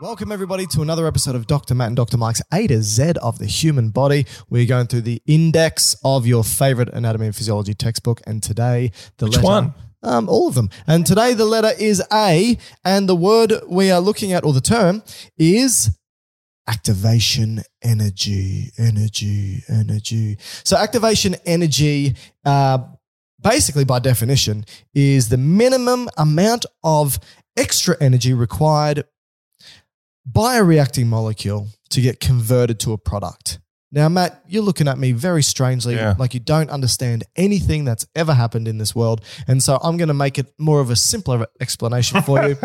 Welcome, everybody, to another episode of Dr. Matt and Dr. Mike's A to Z of the human body. We're going through the index of your favorite anatomy and physiology textbook. And today, the letter... Which one? All of them. And today, the letter is A. And the word we are looking at, or the term, is... activation energy. So activation energy, basically by definition, is the minimum amount of extra energy required by a reacting molecule to get converted to a product. Now, Matt, you're looking at me very strangely, like you don't understand anything that's ever happened in this world. And so I'm going to make it more of a simpler explanation for you.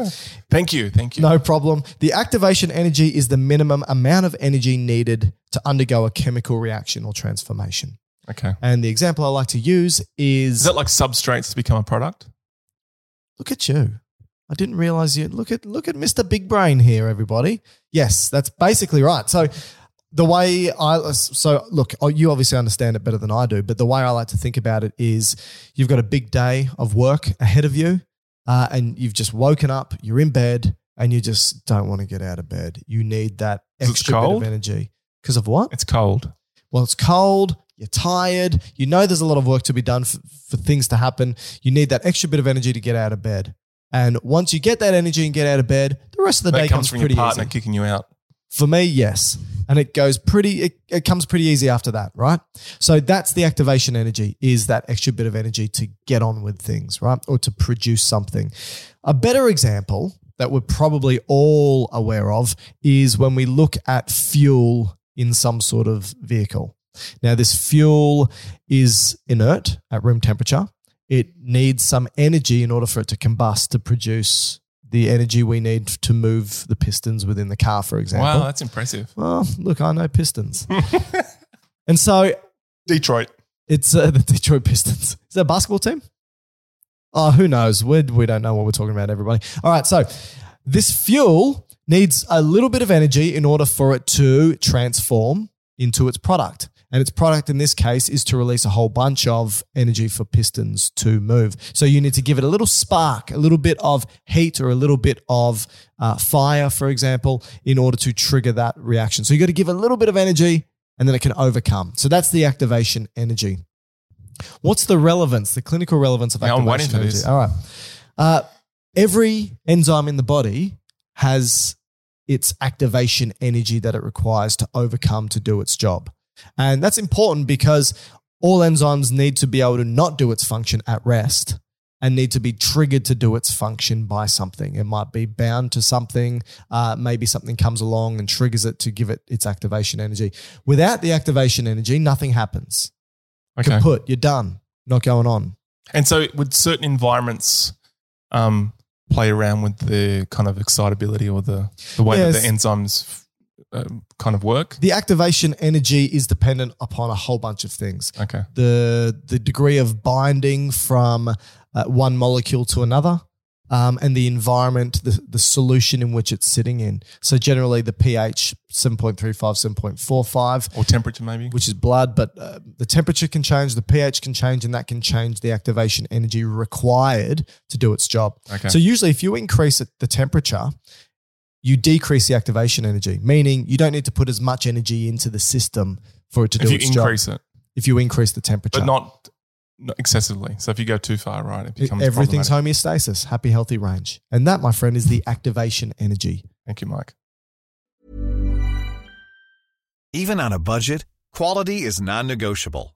Thank you. No problem. The activation energy is the minimum amount of energy needed to undergo a chemical reaction or transformation. Okay. And the example I like to use is... Is that like substrates to become a product? Look at you. I didn't realize you... Look at Mr. Big Brain here, everybody. Yes, that's basically right. So... Look, you obviously understand it better than I do, but the way I like to think about it is you've got a big day of work ahead of you and you've just woken up, you're in bed and you just don't want to get out of bed. You need that extra bit of energy. Because of what? It's cold. Well, it's cold. You're tired. You know there's a lot of work to be done for things to happen. You need that extra bit of energy to get out of bed. And once you get that energy and get out of bed, the rest of the day comes pretty easy. That comes from your partner kicking you out. For me, yes. And it comes pretty easy after that, right? So that's the activation energy, is that extra bit of energy to get on with things, right? Or to produce something. A better example that we're probably all aware of is when we look at fuel in some sort of vehicle. Now, this fuel is inert at room temperature. It needs some energy in order for it to combust to produce the energy we need to move the pistons within the car, for example. Wow, that's impressive. Well, look, I know pistons. And so... Detroit. It's the Detroit Pistons. Is that a basketball team? Oh, who knows? We don't know what we're talking about, everybody. All right, so this fuel needs a little bit of energy in order for it to transform into its product. And its product in this case is to release a whole bunch of energy for pistons to move. So you need to give it a little spark, a little bit of heat or a little bit of fire, for example, in order to trigger that reaction. So you got to give a little bit of energy and then it can overcome. So that's the activation energy. What's the relevance, the clinical relevance of activation energy? I'm waiting for this. All right. Every enzyme in the body has its activation energy that it requires to overcome to do its job. And that's important because all enzymes need to be able to not do its function at rest and need to be triggered to do its function by something. It might be bound to something. Maybe something comes along and triggers it to give it its activation energy. Without the activation energy, nothing happens. Okay. Kaput, you're done. Not going on. And so would certain environments play around with the kind of excitability or the way that the enzymes kind of work? The activation energy is dependent upon a whole bunch of things. Okay. The degree of binding from one molecule to another, and the environment, the solution in which it's sitting in. So generally the pH 7.35, 7.45. Or temperature maybe. Which is blood, but the temperature can change, the pH can change, and that can change the activation energy required to do its job. Okay. So usually if you increase the temperature, you decrease the activation energy, meaning you don't need to put as much energy into the system for it to do its job. If you increase it. If you increase the temperature. But not excessively. So if you go too far, right, it becomes everything's homeostasis, happy, healthy range. And that, my friend, is the activation energy. Thank you, Mike. Even on a budget, quality is non-negotiable.